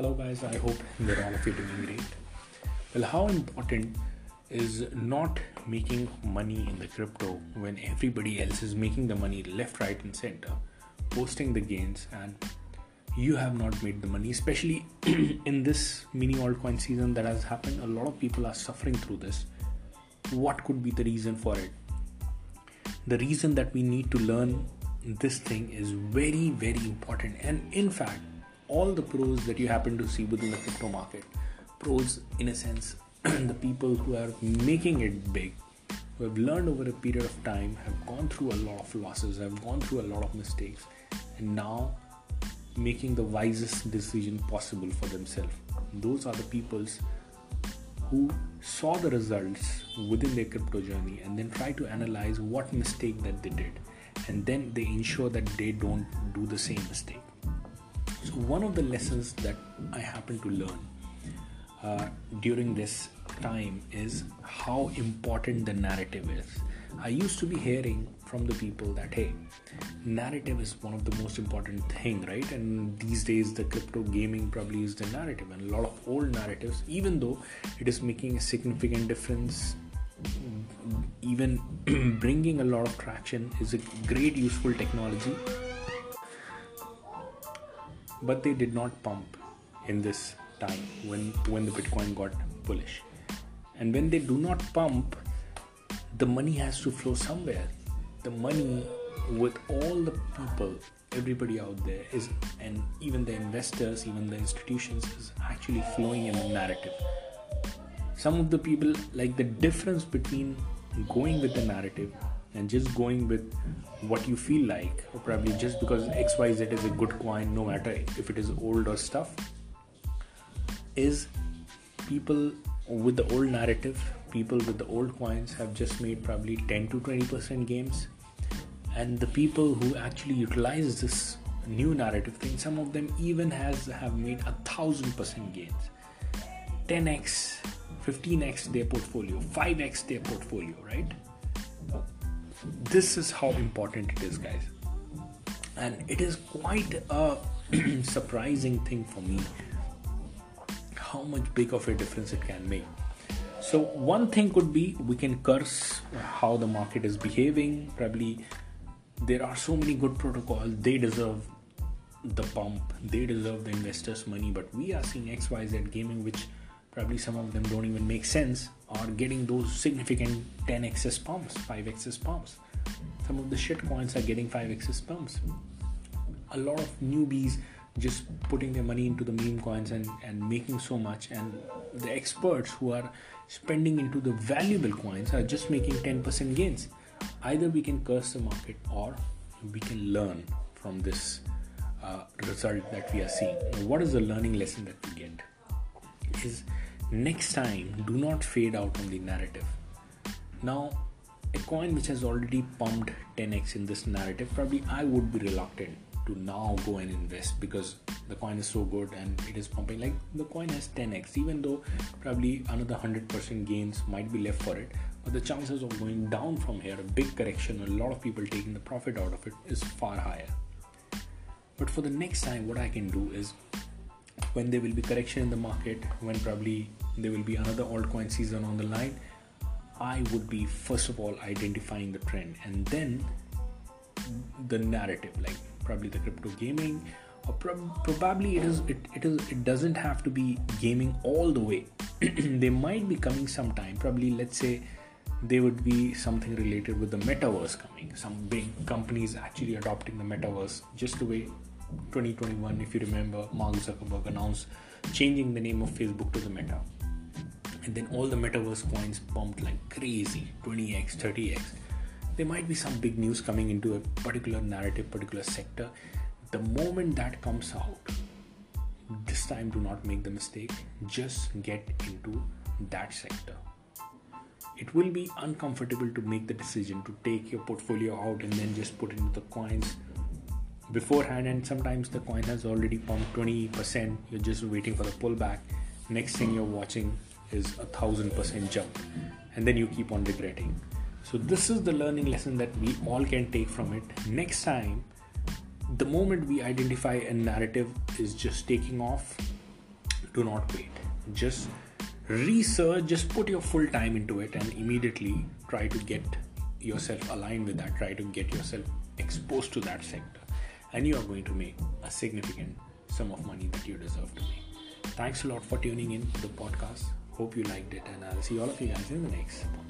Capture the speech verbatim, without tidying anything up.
Hello guys, I hope that all of you are doing great. Well, how important is not making money in the crypto when everybody else is making the money left, right and center, posting the gains, and you have not made the money, especially in this mini altcoin season that has happened. A lot of people are suffering through this. What could be the reason for it? The reason that we need to learn this thing is very, very important. And in fact, all the pros that you happen to see within the crypto market, pros in a sense, the people who are making it big, who have learned over a period of time, have gone through a lot of losses, have gone through a lot of mistakes, and now making the wisest decision possible for themselves. Those are the peoples who saw the results within their crypto journey and then try to analyze what mistake that they did, and then they ensure that they don't do the same mistake. So one of the lessons that I happened to learn uh, during this time is how important the narrative is. I used to be hearing from the people that, hey, narrative is one of the most important thing, right? And these days the crypto gaming probably is the narrative, and a lot of old narratives, even though it is making a significant difference, even bringing a lot of traction, is a great useful technology, but they did not pump in this time when, when the Bitcoin got bullish. And when they do not pump, the money has to flow somewhere. The money with all the people, everybody out there is, and even the investors, even the institutions, is actually flowing in the narrative. Some of the people, like the difference between going with the narrative and just going with what you feel like, or probably just because X Y Z is a good coin, no matter if it is old or stuff, is people with the old narrative, people with the old coins have just made probably ten to twenty percent gains, and the people who actually utilize this new narrative thing, some of them even has have made a thousand percent gains, ten x, fifteen x their portfolio, five x their portfolio, right? This is how important it is, guys. And it is quite a surprising thing for me how much big of a difference it can make. So one thing could be, we can curse how the market is behaving. Probably there are so many good protocols, they deserve the pump, they deserve the investors' money, but we are seeing X Y Z gaming, which probably some of them don't even make sense, are getting those significant ten x pumps, five x pumps. Some of the shit coins are getting five x pumps. A lot of newbies just putting their money into the meme coins and, and making so much, and the experts who are spending into the valuable coins are just making ten percent gains. Either we can curse the market, or we can learn from this uh, result that we are seeing. Now, what is the learning lesson that we get? Is next time, do not fade out on the narrative. Now, a coin which has already pumped ten x in this narrative, probably I would be reluctant to now go and invest because the coin is so good and it is pumping. Like, the coin has ten x, even though probably another one hundred percent gains might be left for it, but the chances of going down from here, a big correction, a lot of people taking the profit out of it, is far higher. But for the next time, what I can do is, when there will be correction in the market, when probably there will be another altcoin season on the line, I would be first of all identifying the trend, and then the narrative, like probably the crypto gaming, or prob- probably it is it, it is it doesn't have to be gaming all the way. They might be coming sometime. Probably, let's say, there would be something related with the metaverse coming, some big companies actually adopting the metaverse, just the way twenty twenty-one, if you remember, Mark Zuckerberg announced changing the name of Facebook to the Meta, and then all the metaverse coins pumped like crazy, twenty x, thirty x. There might be some big news coming into a particular narrative, particular sector. The moment that comes out, this time do not make the mistake, just get into that sector. It will be uncomfortable to make the decision to take your portfolio out and then just put into the coins beforehand, and sometimes the coin has already pumped twenty percent, you're just waiting for the pullback. Next thing you're watching is a thousand percent jump, and then you keep on regretting. So this is the learning lesson that we all can take from it. Next time, the moment we identify a narrative is just taking off, do not wait. Just research, just put your full time into it and immediately try to get yourself aligned with that. Try to get yourself exposed to that sector, and you are going to make a significant sum of money that you deserve to make. Thanks a lot for tuning in to the podcast. Hope you liked it, and I'll see all of you guys in the next podcast.